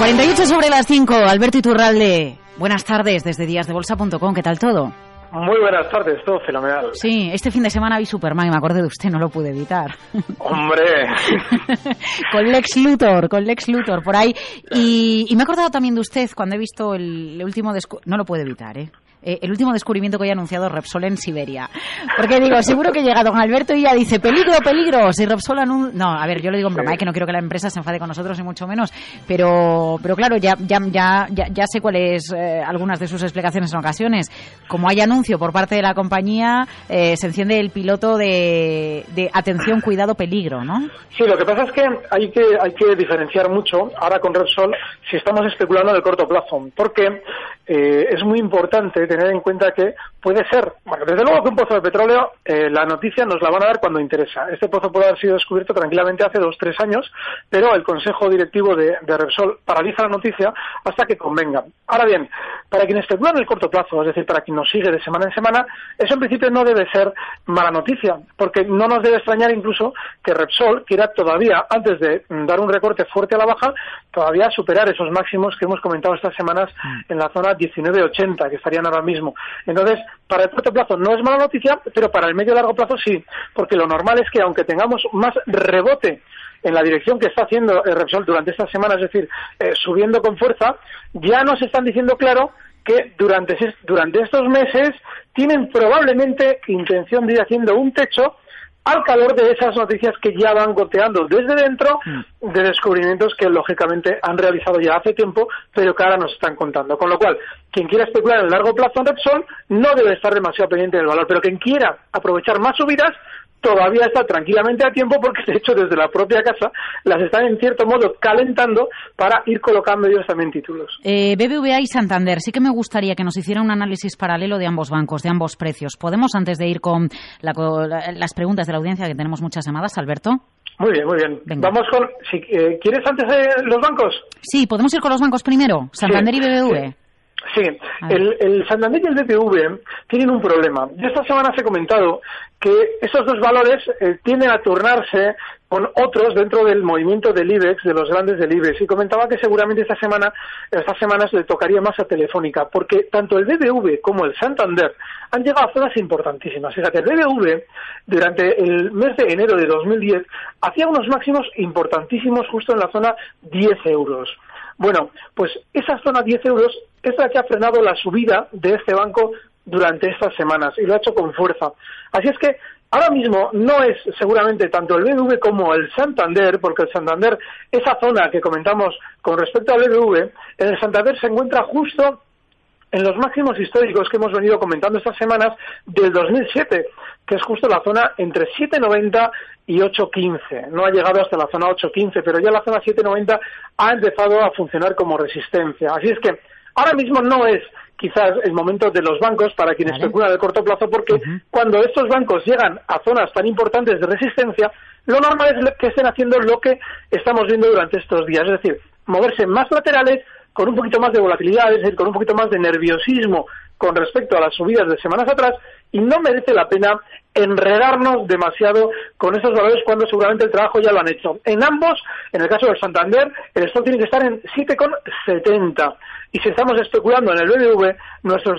48 sobre las 5, Alberto Iturralde, buenas tardes desde díasdebolsa.com, ¿qué tal todo? Muy buenas tardes, todo fenomenal. Sí, este fin de semana vi Superman y me acordé de usted, no lo pude evitar. ¡Hombre! con Lex Luthor por ahí. Y me he acordado también de usted cuando he visto el último... No lo puedo evitar, el último descubrimiento que hoy ha anunciado Repsol en Siberia. Porque digo, seguro que llega don Alberto y ya dice, peligro, si Repsol anuncia... No, a ver, yo lo digo en broma, que no quiero que la empresa se enfade con nosotros, ni mucho menos. Pero claro, ya sé cuáles algunas de sus explicaciones en ocasiones. Como hay anuncio por parte de la compañía, se enciende el piloto de atención, cuidado, peligro, ¿no? Sí, lo que pasa es que hay que diferenciar mucho ahora con Repsol si estamos especulando en el corto plazo. Porque es muy importante tener en cuenta que puede ser, bueno, desde luego que un pozo de petróleo, la noticia nos la van a dar cuando interesa. Este pozo puede haber sido descubierto tranquilamente hace 2 o 3 años, pero el Consejo Directivo de Repsol paraliza la noticia hasta que convenga. Ahora bien, para quien especula en el corto plazo, es decir, para quien nos sigue de semana en semana, eso en principio no debe ser mala noticia, porque no nos debe extrañar incluso que Repsol quiera todavía, antes de dar un recorte fuerte a la baja, todavía superar esos máximos que hemos comentado estas semanas en la zona 19,80, que estarían ahora mismo. Entonces, para el corto plazo no es mala noticia, pero para el medio y largo plazo sí, porque lo normal es que aunque tengamos más rebote en la dirección que está haciendo Repsol durante esta semana, es decir, subiendo con fuerza, ya nos están diciendo claro que durante estos meses tienen probablemente intención de ir haciendo un techo al calor de esas noticias que ya van goteando desde dentro de descubrimientos que lógicamente han realizado ya hace tiempo, pero que ahora nos están contando. Con lo cual, quien quiera especular en el largo plazo en Repsol no debe estar demasiado pendiente del valor, pero quien quiera aprovechar más subidas todavía está tranquilamente a tiempo, porque de hecho desde la propia casa las están en cierto modo calentando para ir colocando ellos también títulos. BBVA y Santander, sí que me gustaría que nos hiciera un análisis paralelo de ambos bancos, de ambos precios. ¿Podemos, antes de ir con las preguntas de la audiencia, que tenemos muchas llamadas, Alberto? Muy bien. Venga. Vamos con... ¿Quieres antes de los bancos? Sí, podemos ir con los bancos primero, Santander y BBVA. Sí, el Santander y el BBVA tienen un problema. Yo esta semana os he comentado que esos dos valores tienden a turnarse con otros dentro del movimiento del IBEX, de los grandes del IBEX, y comentaba que seguramente estas semanas le tocaría más a Telefónica, porque tanto el BBV como el Santander han llegado a zonas importantísimas. Fíjate, el BBV durante el mes de enero de 2010 hacía unos máximos importantísimos justo en la zona 10 euros. Bueno, pues esa zona 10 euros es la que ha frenado la subida de este banco durante estas semanas, y lo ha hecho con fuerza. Así es que ahora mismo no es seguramente tanto el BBV como el Santander, porque el Santander, esa zona que comentamos con respecto al BBV, en el Santander se encuentra justo en los máximos históricos que hemos venido comentando estas semanas del 2007, que es justo la zona entre 7,90 y 8,15. No ha llegado hasta la zona 8,15, pero ya la zona 7,90 ha empezado a funcionar como resistencia. Así es que ahora mismo no es quizás el momento de los bancos para quienes especulan de corto plazo, porque cuando estos bancos llegan a zonas tan importantes de resistencia, lo normal es que estén haciendo lo que estamos viendo durante estos días, es decir, moverse más laterales, con un poquito más de volatilidad, es decir, con un poquito más de nerviosismo con respecto a las subidas de semanas atrás, y no merece la pena enredarnos demasiado con esos valores cuando seguramente el trabajo ya lo han hecho. En ambos, en el caso del Santander, el stop tiene que estar en 7,70, y si estamos especulando en el BBV, nuestro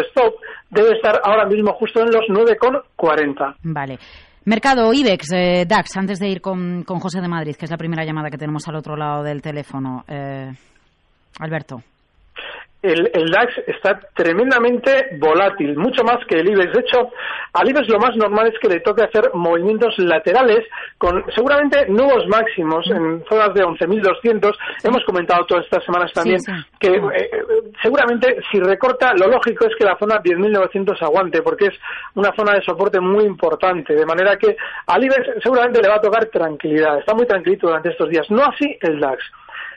stop debe estar ahora mismo justo en los 9,40. Vale. Mercado, IBEX, DAX, antes de ir con José de Madrid, que es la primera llamada que tenemos al otro lado del teléfono. Alberto. El DAX está tremendamente volátil, mucho más que el IBEX. De hecho, al IBEX lo más normal es que le toque hacer movimientos laterales con seguramente nuevos máximos en zonas de 11.200. Hemos comentado todas estas semanas también que seguramente si recorta, lo lógico es que la zona 10.900 aguante, porque es una zona de soporte muy importante, de manera que al IBEX seguramente le va a tocar tranquilidad. Está muy tranquilito durante estos días. No así el DAX.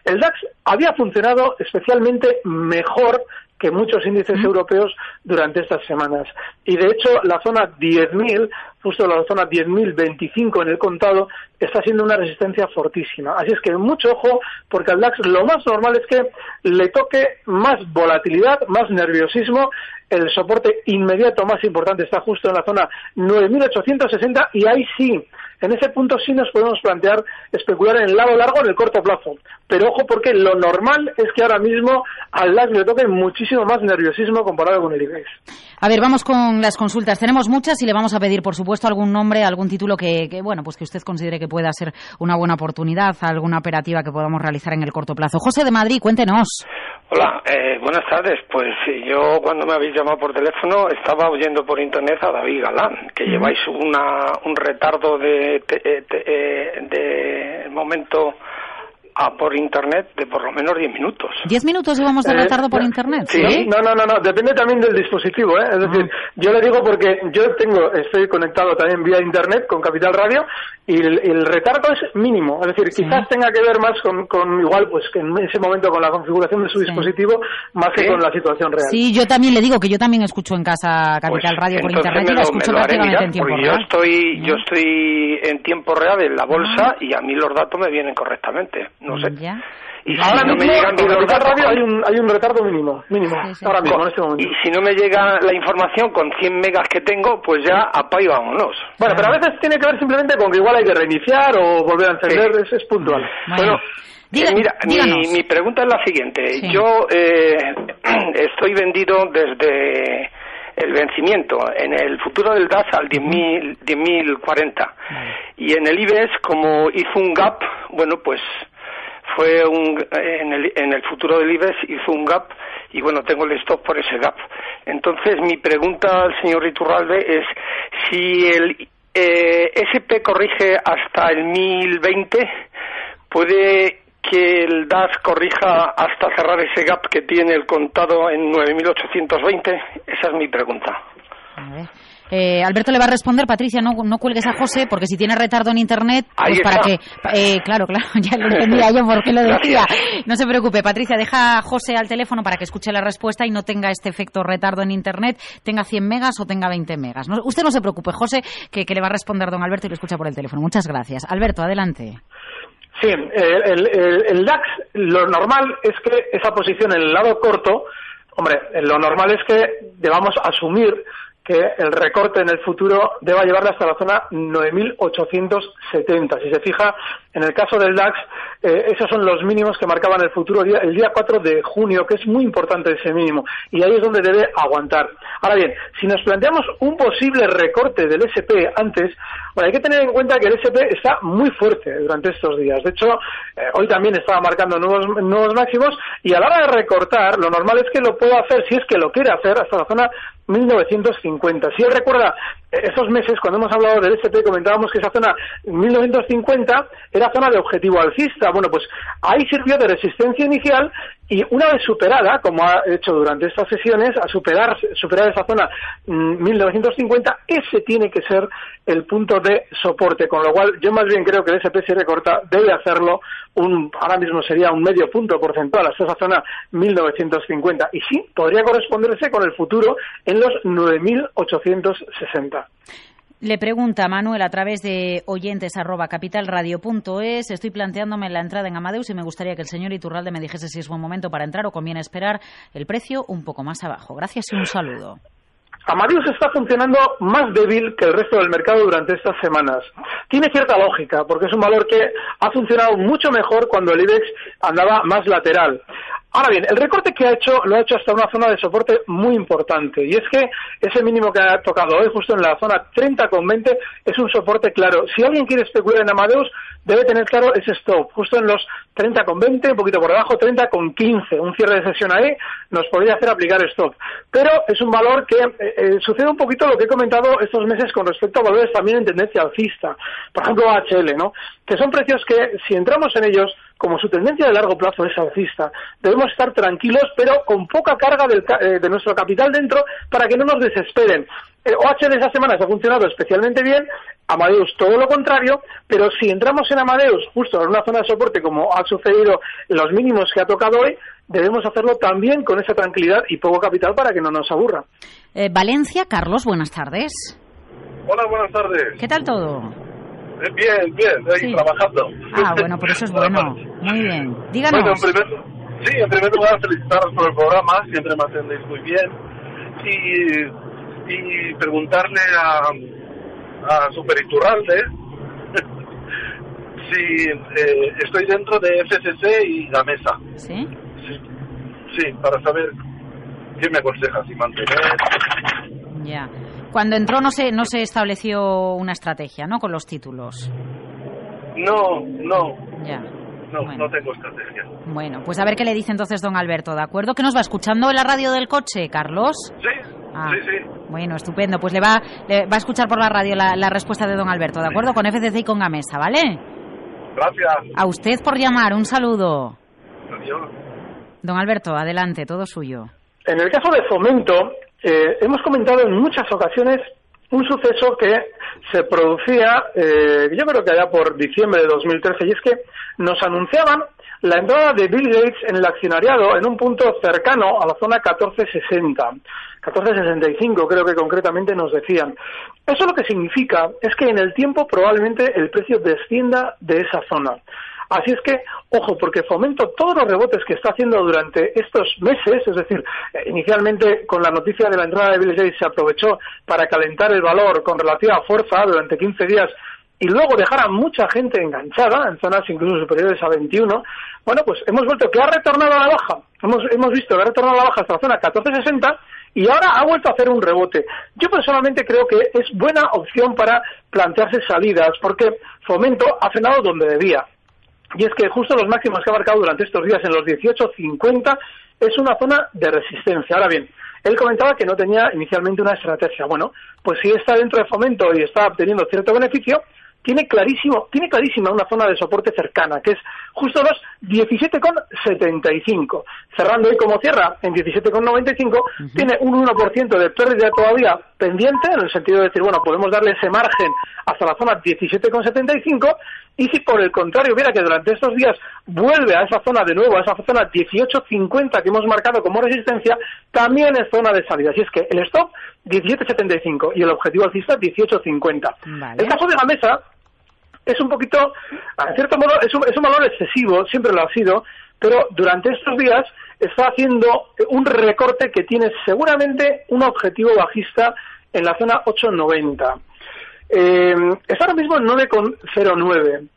El DAX había funcionado especialmente mejor que muchos índices europeos durante estas semanas. Y de hecho, la zona 10.000, justo la zona 10.025 en el contado, está siendo una resistencia fortísima. Así es que mucho ojo, porque al DAX lo más normal es que le toque más volatilidad, más nerviosismo. El soporte inmediato más importante está justo en la zona 9.860 y ahí sí, en ese punto sí nos podemos plantear especular en el lado largo en el corto plazo. Pero ojo, porque lo normal es que ahora mismo al DAX le toque muchísimo más nerviosismo comparado con el IBEX. A ver, vamos con las consultas. Tenemos muchas y le vamos a pedir, por supuesto, algún nombre, algún título que bueno, pues que usted considere que pueda ser una buena oportunidad, alguna operativa que podamos realizar en el corto plazo. José de Madrid, cuéntenos. Hola, buenas tardes. Pues yo, cuando me habéis llamado por teléfono, estaba oyendo por internet a David Galán, que lleváis un retardo de momento por internet de por lo menos 10 minutos. ¿10 minutos llevamos de retardo por internet? Sí. ¿Sí? No, depende también del dispositivo, ¿eh? Es decir, yo le digo porque yo estoy conectado también vía internet con Capital Radio y el retardo es mínimo, es decir, quizás tenga que ver más con igual, pues que en ese momento con la configuración de su dispositivo más que con la situación real. Sí, yo también le digo que yo también escucho en casa Capital Radio por internet y la escucho prácticamente en tiempo real. Yo estoy en tiempo real en la bolsa y a mí los datos me vienen correctamente. No sé. Ya. Y si ahora no mismo, me llegan hay un retardo mínimo. Sí. Ahora mismo, en este momento. Y si no me llega la información con 100 megas que tengo, pues ya apá y vámonos. Bueno, pero a veces tiene que ver simplemente con que igual hay que reiniciar o volver a encender, es puntual. Bueno, mira, mi pregunta es la siguiente. Sí. Yo estoy vendido desde el vencimiento en el futuro del DAX al 10.040. Y en el IBEX, como hizo un gap, bueno, pues fue en el futuro del IBEX hizo un gap y bueno, tengo el stop por ese gap. Entonces mi pregunta al señor Iturralde es si el SP corrige hasta el 1020, puede que el DAX corrija hasta cerrar ese gap que tiene el contado en 9.820. Esa es mi pregunta. A ver. Alberto le va a responder. Patricia, no cuelgues a José, porque si tiene retardo en internet, pues para que... Claro, ya lo entendía yo por qué lo decía. No se preocupe, Patricia, deja a José al teléfono para que escuche la respuesta y no tenga este efecto retardo en internet, tenga 100 megas o tenga 20 megas. No, usted no se preocupe, José, que le va a responder don Alberto y lo escucha por el teléfono. Muchas gracias. Alberto, adelante. Sí, el DAX, lo normal es que esa posición en el lado corto, hombre, lo normal es que debamos asumir que el recorte en el futuro deba llevarla hasta la zona 9.870. Si se fija, en el caso del DAX, esos son los mínimos que marcaban el futuro el día 4 de junio, que es muy importante ese mínimo, y ahí es donde debe aguantar. Ahora bien, si nos planteamos un posible recorte del SP antes, bueno, hay que tener en cuenta que el SP está muy fuerte durante estos días. De hecho, hoy también estaba marcando nuevos máximos, y a la hora de recortar, lo normal es que lo pueda hacer, si es que lo quiere hacer, hasta la zona 1950. Si él recuerda, esos meses cuando hemos hablado del SP comentábamos que esa zona 1950 era zona de objetivo alcista. Bueno, pues ahí sirvió de resistencia inicial y una vez superada, como ha hecho durante estas sesiones, a superar esa zona 1950, ese tiene que ser el punto de soporte, con lo cual yo más bien creo que el SP, si recorta, debe hacerlo ahora mismo sería un medio punto porcentual hasta esa zona 1950, y sí, podría corresponderse con el futuro en los 9.860. Le pregunta Manuel a través de oyentes@capitalradio.es. Estoy planteándome la entrada en Amadeus y me gustaría que el señor Iturralde me dijese si es buen momento para entrar o conviene esperar el precio un poco más abajo. Gracias y un saludo. Amadeus está funcionando más débil que el resto del mercado durante estas semanas. Tiene cierta lógica, porque es un valor que ha funcionado mucho mejor cuando el IBEX andaba más lateral. Ahora bien, el recorte que ha hecho, lo ha hecho hasta una zona de soporte muy importante, y es que ese mínimo que ha tocado hoy, justo en la zona 30,20, es un soporte claro. Si alguien quiere especular en Amadeus, debe tener claro ese stop, justo en los 30,20, un poquito por debajo, 30,15, un cierre de sesión ahí nos podría hacer aplicar stop. Pero es un valor que sucede un poquito lo que he comentado estos meses con respecto a valores también en tendencia alcista, por ejemplo HL, ¿no? Que son precios que, si entramos en ellos, como su tendencia de largo plazo es alcista, debemos estar tranquilos, pero con poca carga de nuestro capital dentro para que no nos desesperen. OHL esa semana se ha funcionado especialmente bien, Amadeus todo lo contrario, pero si entramos en Amadeus justo en una zona de soporte como ha sucedido en los mínimos que ha tocado hoy, debemos hacerlo también con esa tranquilidad y poco capital para que no nos aburra. Valencia, Carlos, buenas tardes. Hola, buenas tardes. ¿Qué tal todo? Bien, ahí sí, trabajando. Ah, bueno, por eso es bueno. Muy bien. Díganos. Bueno, en primer lugar, felicitaros por el programa, siempre me atendéis muy bien. Y preguntarle a Super Iturralde si estoy dentro de FCC y Gamesa. ¿Sí? Sí, para saber qué me aconseja, si mantener... Ya. Cuando entró no se estableció una estrategia, ¿no?, con los títulos. No. Ya. No tengo estrategia. Bueno, pues a ver qué le dice entonces don Alberto, ¿de acuerdo? ¿Que nos va escuchando en la radio del coche, Carlos? Sí. Bueno, estupendo. Pues le va a escuchar por la radio la respuesta de don Alberto, ¿de acuerdo? Sí. Con FCC y con Gamesa, ¿vale? Gracias. A usted por llamar. Un saludo. Adiós. Don Alberto, adelante, todo suyo. En el caso de Fomento... hemos comentado en muchas ocasiones un suceso que se producía, yo creo que allá por diciembre de 2013, y es que nos anunciaban la entrada de Bill Gates en el accionariado en un punto cercano a la zona 1460, 1465 creo que concretamente nos decían. Eso lo que significa es que en el tiempo probablemente el precio descienda de esa zona. Así es que, ojo, porque Fomento todos los rebotes que está haciendo durante estos meses, es decir, inicialmente con la noticia de la entrada de Bill Gates se aprovechó para calentar el valor con relativa fuerza durante 15 días y luego dejar a mucha gente enganchada, en zonas incluso superiores a 21, bueno, pues hemos vuelto, que ha retornado a la baja, hemos visto que ha retornado a la baja hasta la zona 1460, y ahora ha vuelto a hacer un rebote. Yo personalmente creo que es buena opción para plantearse salidas, porque Fomento ha frenado donde debía. Y es que justo los máximos que ha marcado durante estos días en los 18.50 es una zona de resistencia. Ahora bien, él comentaba que no tenía inicialmente una estrategia. Bueno, pues si está dentro de Fomento y está obteniendo cierto beneficio, tiene clarísima una zona de soporte cercana, que es justo los 17,75. Cerrando hoy como cierra en 17,95, tiene un 1% de pérdida todavía pendiente, en el sentido de decir, bueno, podemos darle ese margen hasta la zona 17,75, y si por el contrario viera que durante estos días vuelve a esa zona de nuevo, a esa zona 18,50 que hemos marcado como resistencia, también es zona de salida. Así es que el stop 17,75 y el objetivo alcista 18,50. Vale. El caso de Gamesa es un poquito, en cierto modo, es un valor excesivo, siempre lo ha sido, pero durante estos días está haciendo un recorte que tiene seguramente un objetivo bajista en la zona 8,90. Está ahora mismo en 9,09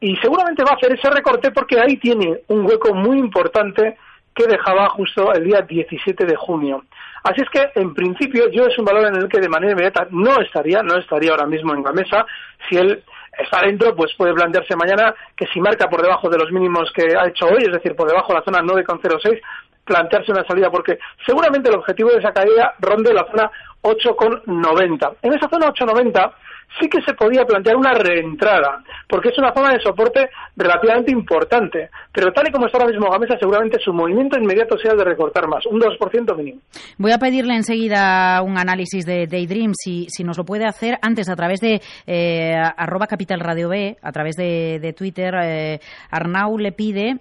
y seguramente va a hacer ese recorte porque ahí tiene un hueco muy importante que dejaba justo el día 17 de junio. Así es que, en principio, yo es un valor en el que de manera inmediata no estaría ahora mismo en Gamesa. Si él está dentro, pues puede plantearse mañana que si marca por debajo de los mínimos que ha hecho hoy, es decir, por debajo de la zona 9,06, plantearse una salida, porque seguramente el objetivo de esa caída ronde la zona 8,90. En esa zona 8,90... sí que se podía plantear una reentrada, porque es una zona de soporte relativamente importante, pero tal y como está ahora mismo Gamesa, seguramente su movimiento inmediato sea de recortar más, un 2% mínimo. Voy a pedirle enseguida un análisis de eDreams, si nos lo puede hacer antes a través de @capitalradiob, a través de Twitter. Arnau le pide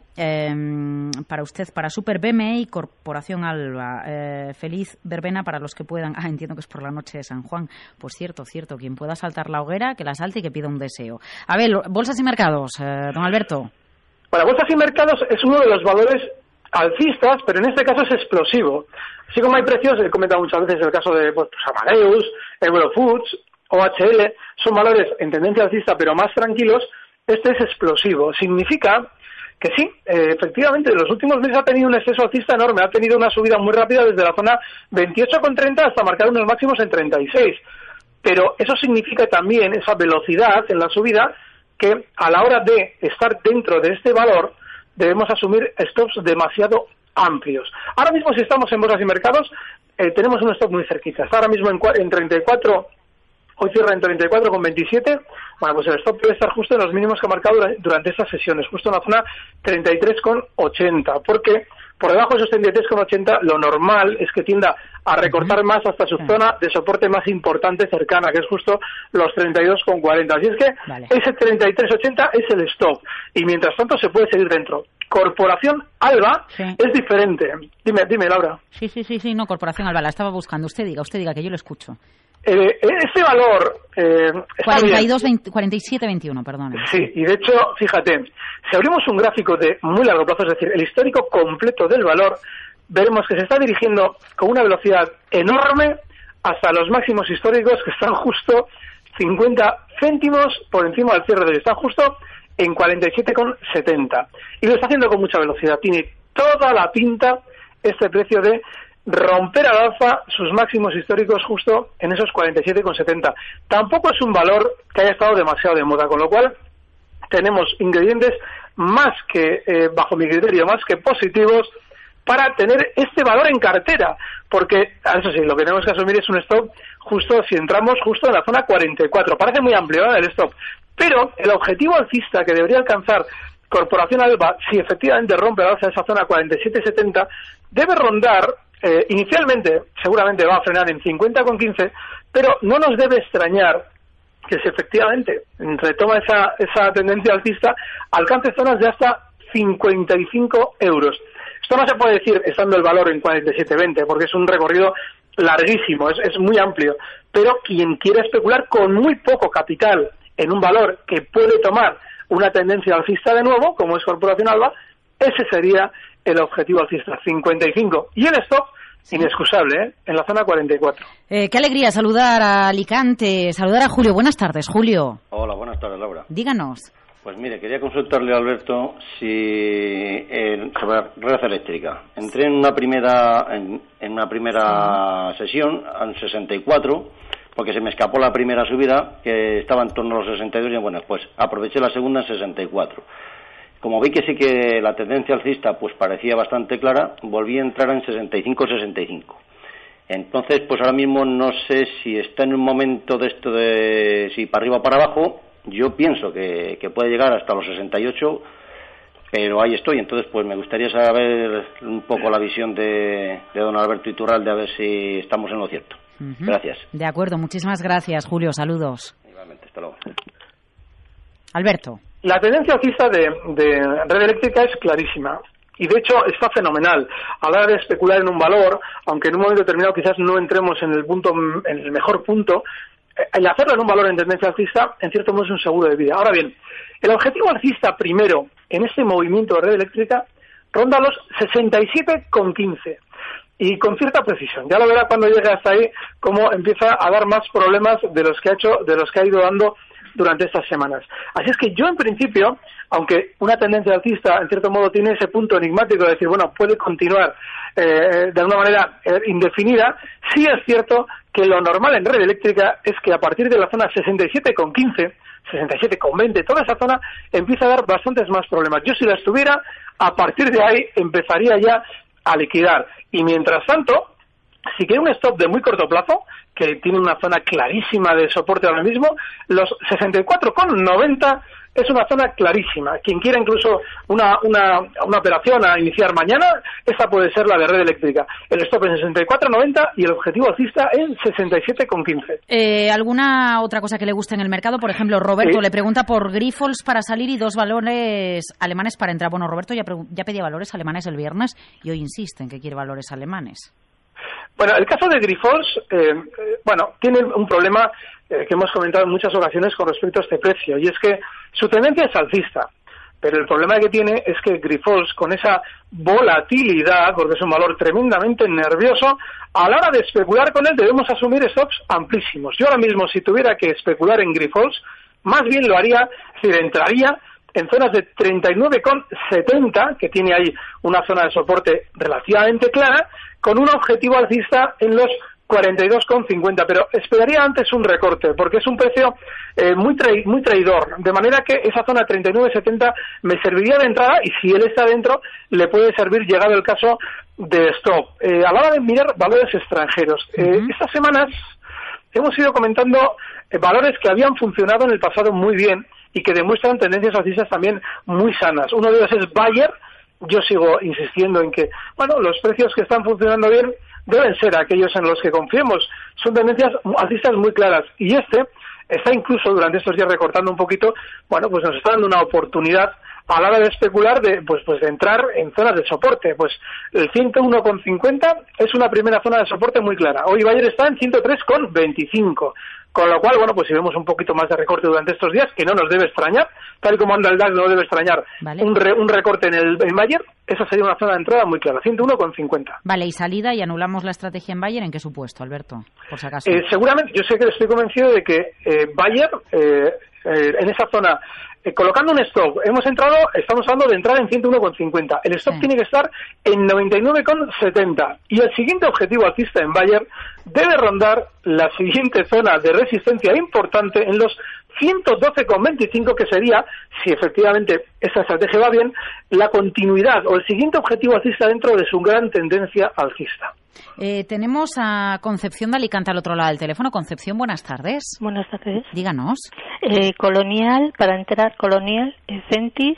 para usted, para Super BME y Corporación Alba, feliz verbena para los que puedan. Entiendo que es por la noche de San Juan, pues cierto, quien pueda saltar la hoguera, que la salte y que pida un deseo. A ver, bolsas y mercados, don Alberto. Bueno, bolsas y mercados es uno de los valores alcistas, pero en este caso es explosivo. Así como hay precios, he comentado muchas veces el caso de Amadeus, Eurofoods, OHL, son valores en tendencia alcista pero más tranquilos. Este es explosivo. Significa que sí, efectivamente, en los últimos meses ha tenido un exceso alcista enorme, ha tenido una subida muy rápida desde la zona 28,30 hasta marcar unos máximos en 36. Pero eso significa también esa velocidad en la subida, que a la hora de estar dentro de este valor debemos asumir stops demasiado amplios. Ahora mismo, si estamos en bolsas y mercados, tenemos un stop muy cerquita. Está ahora mismo en 34 Hoy cierra en 34,27. Bueno, pues el stop debe estar justo en los mínimos que ha marcado durante estas sesiones, justo en la zona 33,80, porque por debajo de esos 33,80 lo normal es que tienda a recortar más hasta su zona de soporte más importante cercana, que es justo los 32,40. Así es que ese 33,80 es el stop y mientras tanto se puede seguir dentro. Corporación Alba es diferente. Dime, Laura. Sí, no, Corporación Alba, la estaba buscando. Usted diga que yo lo escucho. Este valor... 47,21, perdón. Sí, y de hecho, fíjate, si abrimos un gráfico de muy largo plazo, es decir, el histórico completo del valor, veremos que se está dirigiendo con una velocidad enorme hasta los máximos históricos que están justo 50 céntimos por encima del cierre de hoy. Están justo en 47,70. Y lo está haciendo con mucha velocidad. Tiene toda la pinta este precio de romper al alza sus máximos históricos justo en esos 47,70. Tampoco es un valor que haya estado demasiado de moda, con lo cual tenemos ingredientes más que, bajo mi criterio, más que positivos para tener este valor en cartera, porque, eso sí, lo que tenemos que asumir es un stop justo, si entramos justo en la zona 44. Parece muy amplio, ¿eh?, el stop, pero el objetivo alcista que debería alcanzar Corporación Alba, si efectivamente rompe al alza esa zona 47,70, debe rondar. Inicialmente, seguramente va a frenar en 50,15, pero no nos debe extrañar que si efectivamente retoma esa tendencia alcista, alcance zonas de hasta 55 euros. Esto no se puede decir estando el valor en 47,20, porque es un recorrido larguísimo, es muy amplio. Pero quien quiera especular con muy poco capital en un valor que puede tomar una tendencia alcista de nuevo, como es Corporación Alba, ese sería el objetivo alcista, 55. Y el stop, inexcusable, en la zona 44. Qué alegría saludar a Alicante, saludar a Julio. Buenas tardes, Julio. Hola, buenas tardes, Laura. Díganos. Pues mire, quería consultarle a Alberto sobre Red Eléctrica. Entré en una primera sesión, al 64, porque se me escapó la primera subida, que estaba en torno a los 62, y bueno, pues aproveché la segunda en 64. Como vi que sí que la tendencia alcista pues parecía bastante clara, volví a entrar en 65-65. Entonces, pues ahora mismo no sé si está en un momento de esto de si para arriba o para abajo. Yo pienso que puede llegar hasta los 68, pero ahí estoy. Entonces, pues me gustaría saber un poco la visión de don Alberto Iturralde, a ver si estamos en lo cierto. Gracias. De acuerdo, muchísimas gracias, Julio. Saludos. Igualmente, hasta luego. Alberto. La tendencia alcista de Red Eléctrica es clarísima y de hecho está fenomenal. A la hora de especular en un valor, aunque en un momento determinado quizás no entremos en el mejor punto, el hacerlo en un valor en tendencia alcista en cierto modo es un seguro de vida. Ahora bien, el objetivo alcista primero en este movimiento de Red Eléctrica ronda los 67,15 y con cierta precisión. Ya lo verá cuando llegue hasta ahí cómo empieza a dar más problemas de los que ha hecho, de los que ha ido dando durante estas semanas. Así es que yo, en principio, aunque una tendencia alcista, en cierto modo, tiene ese punto enigmático de decir, bueno, puede continuar de una manera indefinida, sí es cierto que lo normal en Red Eléctrica es que a partir de la zona 67,15, 67,20, toda esa zona empieza a dar bastantes más problemas. Yo, si la estuviera, a partir de ahí empezaría ya a liquidar. Y mientras tanto, si quiere un stop de muy corto plazo, que tiene una zona clarísima de soporte ahora mismo, los 64,90 es una zona clarísima. Quien quiera incluso una operación a iniciar mañana, esta puede ser la de Red Eléctrica. El stop en 64,90 y el objetivo alcista en 67,15. ¿Alguna otra cosa que le guste en el mercado? Por ejemplo, Roberto le pregunta por Grifols para salir y dos valores alemanes para entrar. Bueno, Roberto ya pedía valores alemanes el viernes y hoy insiste en que quiere valores alemanes. Bueno, el caso de Grifols, tiene un problema que hemos comentado en muchas ocasiones con respecto a este precio, y es que su tendencia es alcista, pero el problema que tiene es que Grifols, con esa volatilidad, porque es un valor tremendamente nervioso, a la hora de especular con él debemos asumir stops amplísimos. Yo ahora mismo, si tuviera que especular en Grifols, más bien lo haría, es decir, entraría en zonas de 39,70, que tiene ahí una zona de soporte relativamente clara, con un objetivo alcista en los 42,50, pero esperaría antes un recorte, porque es un precio muy traidor, de manera que esa zona 39,70 me serviría de entrada, y si él está dentro, le puede servir, llegado el caso, de stop. A la hora de mirar valores extranjeros, estas semanas hemos ido comentando valores que habían funcionado en el pasado muy bien y que demuestran tendencias alcistas también muy sanas. Uno de ellos es Bayer. Yo sigo insistiendo en que, bueno, los precios que están funcionando bien deben ser aquellos en los que confiemos. Son tendencias alcistas muy claras. Y este está incluso durante estos días recortando un poquito, bueno, pues nos está dando una oportunidad a la hora de especular, de entrar en zonas de soporte. Pues el 101,50 es una primera zona de soporte muy clara. Hoy Bayer está en 103,25, con lo cual, bueno, pues si vemos un poquito más de recorte durante estos días, que no nos debe extrañar, tal y como anda el DAX no debe extrañar, vale, un recorte en Bayer, esa sería una zona de entrada muy clara, 101,50. Vale, y salida, y anulamos la estrategia en Bayer, ¿en qué supuesto, Alberto? Por si acaso. Seguramente, yo sé que estoy convencido de que Bayer, en esa zona, colocando un stop, estamos hablando de entrar en 101,50. El stop tiene que estar en 99,70. Y el siguiente objetivo alcista en Bayer debe rondar la siguiente zona de resistencia importante en los 112,25, que sería, si efectivamente esta estrategia va bien, la continuidad o el siguiente objetivo alcista dentro de su gran tendencia alcista. Tenemos a Concepción de Alicante al otro lado del teléfono. Concepción, buenas tardes. Buenas tardes. Díganos. Colonial, para entrar, Colonial, Ezentis,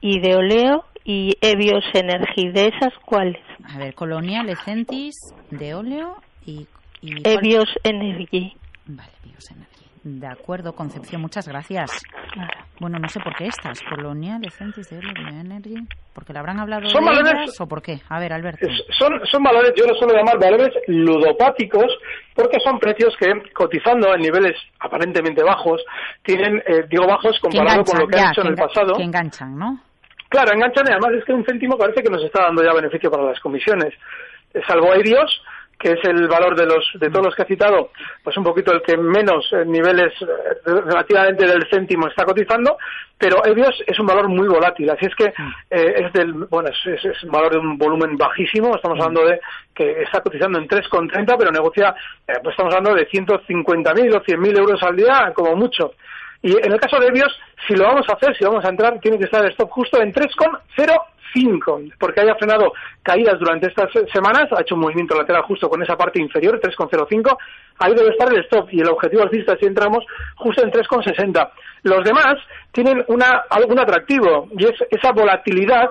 y Deoleo y Evios Energy. ¿De esas cuáles? A ver, Colonial, Ezentis, Deoleo y Evios Energy. Vale, Evios Energy. De acuerdo, Concepción, muchas gracias. Bueno, no sé por qué estas, Colonial, Ezentis, Deoleo, Evios Energy... ¿Porque le habrán hablado son de valores, ellas o por qué? A ver, Alberto. Son valores, yo los suelo llamar valores ludopáticos, porque son precios que, cotizando en niveles aparentemente bajos, tienen, digo bajos comparado con lo que han hecho en el pasado. Que enganchan, ¿no? Claro, enganchan, y además es que un céntimo parece que nos está dando ya beneficio para las comisiones. Salvo Evios, que es el valor de todos los que ha citado, pues un poquito el que menos niveles relativamente del céntimo está cotizando, pero Evios es un valor muy volátil, así es que es un valor de un volumen bajísimo, estamos hablando de que está cotizando en 3,30, pero negocia, pues estamos hablando de 150.000 o 100.000 euros al día, como mucho. Y en el caso de Evios, si vamos a entrar, tiene que estar el stop justo en 3,05, porque haya frenado caídas durante estas semanas, ha hecho un movimiento lateral justo con esa parte inferior, 3,05, ahí debe estar el stop, y el objetivo alcista, si entramos, justo en 3,60. Los demás tienen algún atractivo, y es esa volatilidad.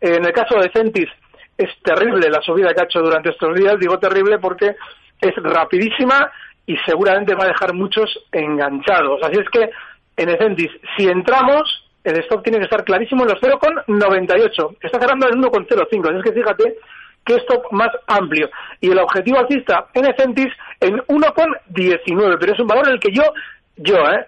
En el caso de Ezentis, es terrible la subida que ha hecho durante estos días, digo terrible porque es rapidísima, y seguramente va a dejar muchos enganchados. Así es que, en Ezentis, si entramos, el stop tiene que estar clarísimo en los 0,98. Está cerrando en 1,05. Así es que fíjate qué stop más amplio. Y el objetivo alcista en Ezentis en 1,19. Pero es un valor en el que yo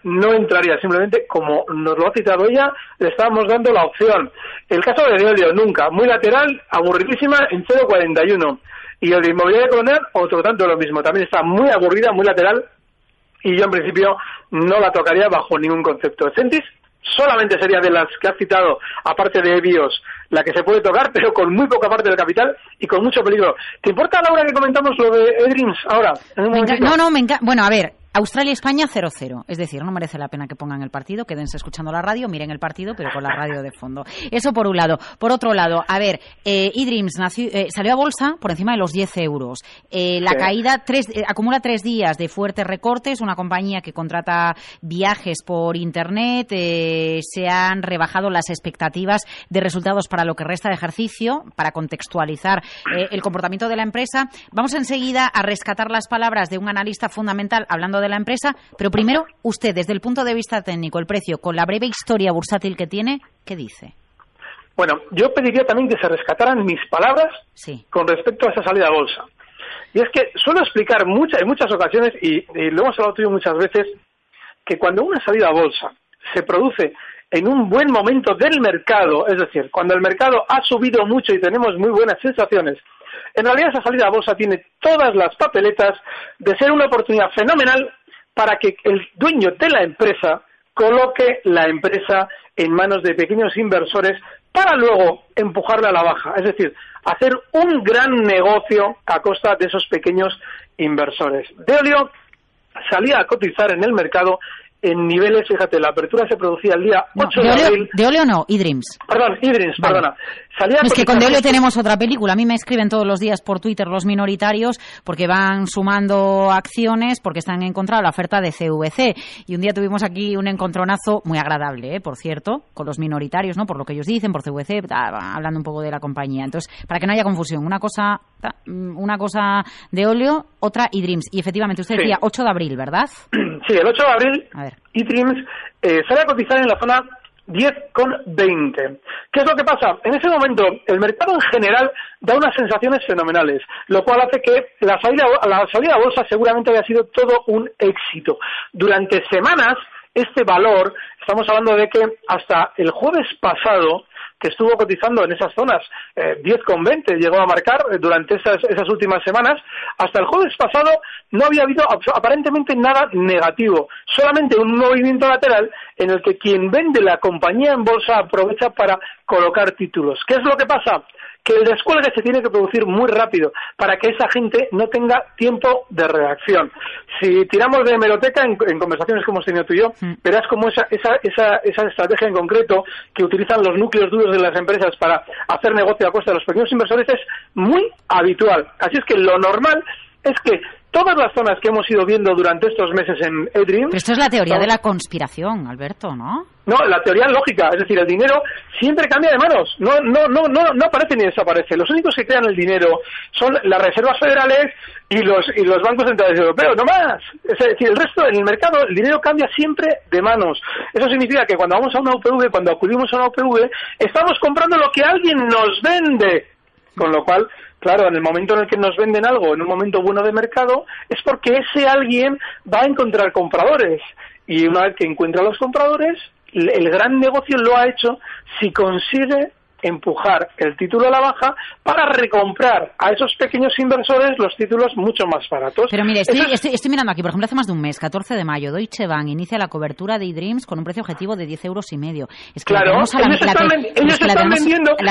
no entraría. Simplemente, como nos lo ha citado ella, le estábamos dando la opción. El caso de Deoleo, nunca. Muy lateral, aburridísima, en 0,41. Y el de Inmobiliaria Colonial, otro tanto lo mismo. También está muy aburrida, muy lateral, y yo en principio no la tocaría bajo ningún concepto. Ezentis solamente sería de las que has citado, aparte de Evios, la que se puede tocar, pero con muy poca parte del capital y con mucho peligro. ¿Te importa, Laura, que comentamos lo de eDreams ahora? Bueno, a ver, Australia y España 0-0, es decir, no merece la pena que pongan el partido, quédense escuchando la radio, miren el partido, pero con la radio de fondo. Eso por un lado. Por otro lado, a ver, eDreams salió a bolsa por encima de los 10 euros. La caída acumula 3 días de fuertes recortes, una compañía que contrata viajes por internet, se han rebajado las expectativas de resultados para lo que resta de ejercicio, para contextualizar el comportamiento de la empresa. Vamos enseguida a rescatar las palabras de un analista fundamental hablando de la empresa, pero primero usted, desde el punto de vista técnico, el precio, con la breve historia bursátil que tiene, ¿qué dice? Bueno, yo pediría también que se rescataran mis palabras con respecto a esa salida a bolsa. Y es que suelo explicar en muchas ocasiones, y lo hemos hablado tú y yo muchas veces, que cuando una salida a bolsa se produce en un buen momento del mercado, es decir, cuando el mercado ha subido mucho y tenemos muy buenas sensaciones, en realidad esa salida a bolsa tiene todas las papeletas de ser una oportunidad fenomenal para que el dueño de la empresa coloque la empresa en manos de pequeños inversores para luego empujarla a la baja. Es decir, hacer un gran negocio a costa de esos pequeños inversores. Deoleo salía a cotizar en el mercado en niveles, fíjate, la apertura se producía el día 8 de abril. Deoleo no, eDreams. Perdona. Es que con Deoleo tenemos otra película. A mí me escriben todos los días por Twitter los minoritarios porque van sumando acciones, porque están en contra de la oferta de CVC. Y un día tuvimos aquí un encontronazo muy agradable, por cierto, con los minoritarios, ¿no? Por lo que ellos dicen, por CVC, hablando un poco de la compañía. Entonces, para que no haya confusión, una cosa Deoleo, otra eDreams. Y efectivamente, usted decía 8 de abril, ¿verdad? Sí, el 8 de abril eDreams sale a cotizar en la zona 10,20. ¿Qué es lo que pasa? En ese momento, el mercado en general da unas sensaciones fenomenales, lo cual hace que la salida a bolsa seguramente haya sido todo un éxito. Durante semanas, este valor, estamos hablando de que hasta el jueves pasado, que estuvo cotizando en esas zonas 10,20, llegó a marcar durante esas últimas semanas, hasta el jueves pasado no había habido aparentemente nada negativo, solamente un movimiento lateral en el que quien vende la compañía en bolsa aprovecha para colocar títulos. ¿Qué es lo que pasa? Que el descuelgue se tiene que producir muy rápido para que esa gente no tenga tiempo de reacción. Si tiramos de hemeroteca en conversaciones que hemos tenido tú y yo, verás como esa estrategia en concreto que utilizan los núcleos duros de las empresas para hacer negocio a costa de los pequeños inversores es muy habitual. Así es que lo normal es que todas las zonas que hemos ido viendo durante estos meses en eDreams... Pero esto es la teoría de la conspiración, Alberto, ¿no? No, la teoría lógica, es decir, el dinero siempre cambia de manos, no aparece ni desaparece. Los únicos que crean el dinero son las reservas federales y los bancos centrales europeos, no más. Es decir, el resto del mercado, el dinero cambia siempre de manos. Eso significa que cuando vamos a una UPV, cuando acudimos a una UPV, estamos comprando lo que alguien nos vende, con lo cual... Claro, en el momento en el que nos venden algo, en un momento bueno de mercado, es porque ese alguien va a encontrar compradores. Y una vez que encuentra a los compradores, el gran negocio lo ha hecho si consigue empujar el título a la baja para recomprar a esos pequeños inversores los títulos mucho más baratos. Pero mire, estoy mirando aquí, por ejemplo, hace más de un mes, 14 de mayo, Deutsche Bank inicia la cobertura de eDreams con un precio objetivo de 10,5 €. Es que claro, la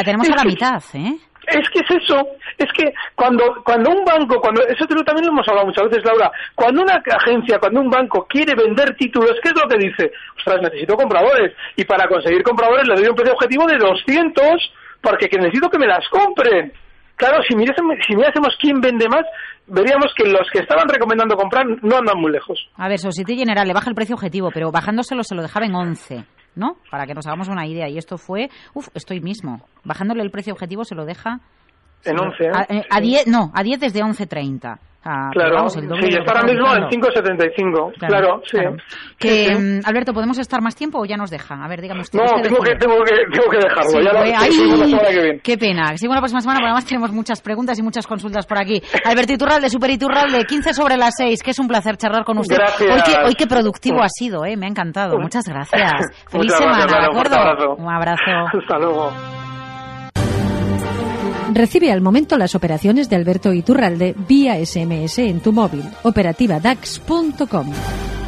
tenemos a la mitad, ¿eh? Es que es eso, es que cuando un banco, eso también lo hemos hablado muchas veces, Laura, cuando una agencia, cuando un banco quiere vender títulos, ¿qué es lo que dice? Ostras, necesito compradores, y para conseguir compradores le doy un precio objetivo de 200, porque necesito que me las compren. Claro, si mirásemos quién vende más, veríamos que los que estaban recomendando comprar no andan muy lejos. A ver, Société Générale le baja el precio objetivo, pero bajándoselo se lo dejaba en 11. ¿No? Para que nos hagamos una idea. Y esto fue... estoy mismo. Bajándole el precio objetivo se lo deja... En 11, ¿eh? A 10 desde 11,30. Claro, sí, está ahora mismo en 5,75. Claro. Alberto, ¿podemos estar más tiempo o ya nos deja? A ver, dígame usted. No, tengo que dejarlo. Sí, qué pena. Sigo la próxima semana, porque además tenemos muchas preguntas y muchas consultas por aquí. Alberto Iturralde, Super Iturralde, 15:06, que es un placer charlar con usted. Gracias. Hoy qué productivo ha sido, me ha encantado. Muchas gracias. Feliz semana, ¿de acuerdo? Un abrazo. Hasta luego. Recibe al momento las operaciones de Alberto Iturralde vía SMS en tu móvil. OperativaDAX.com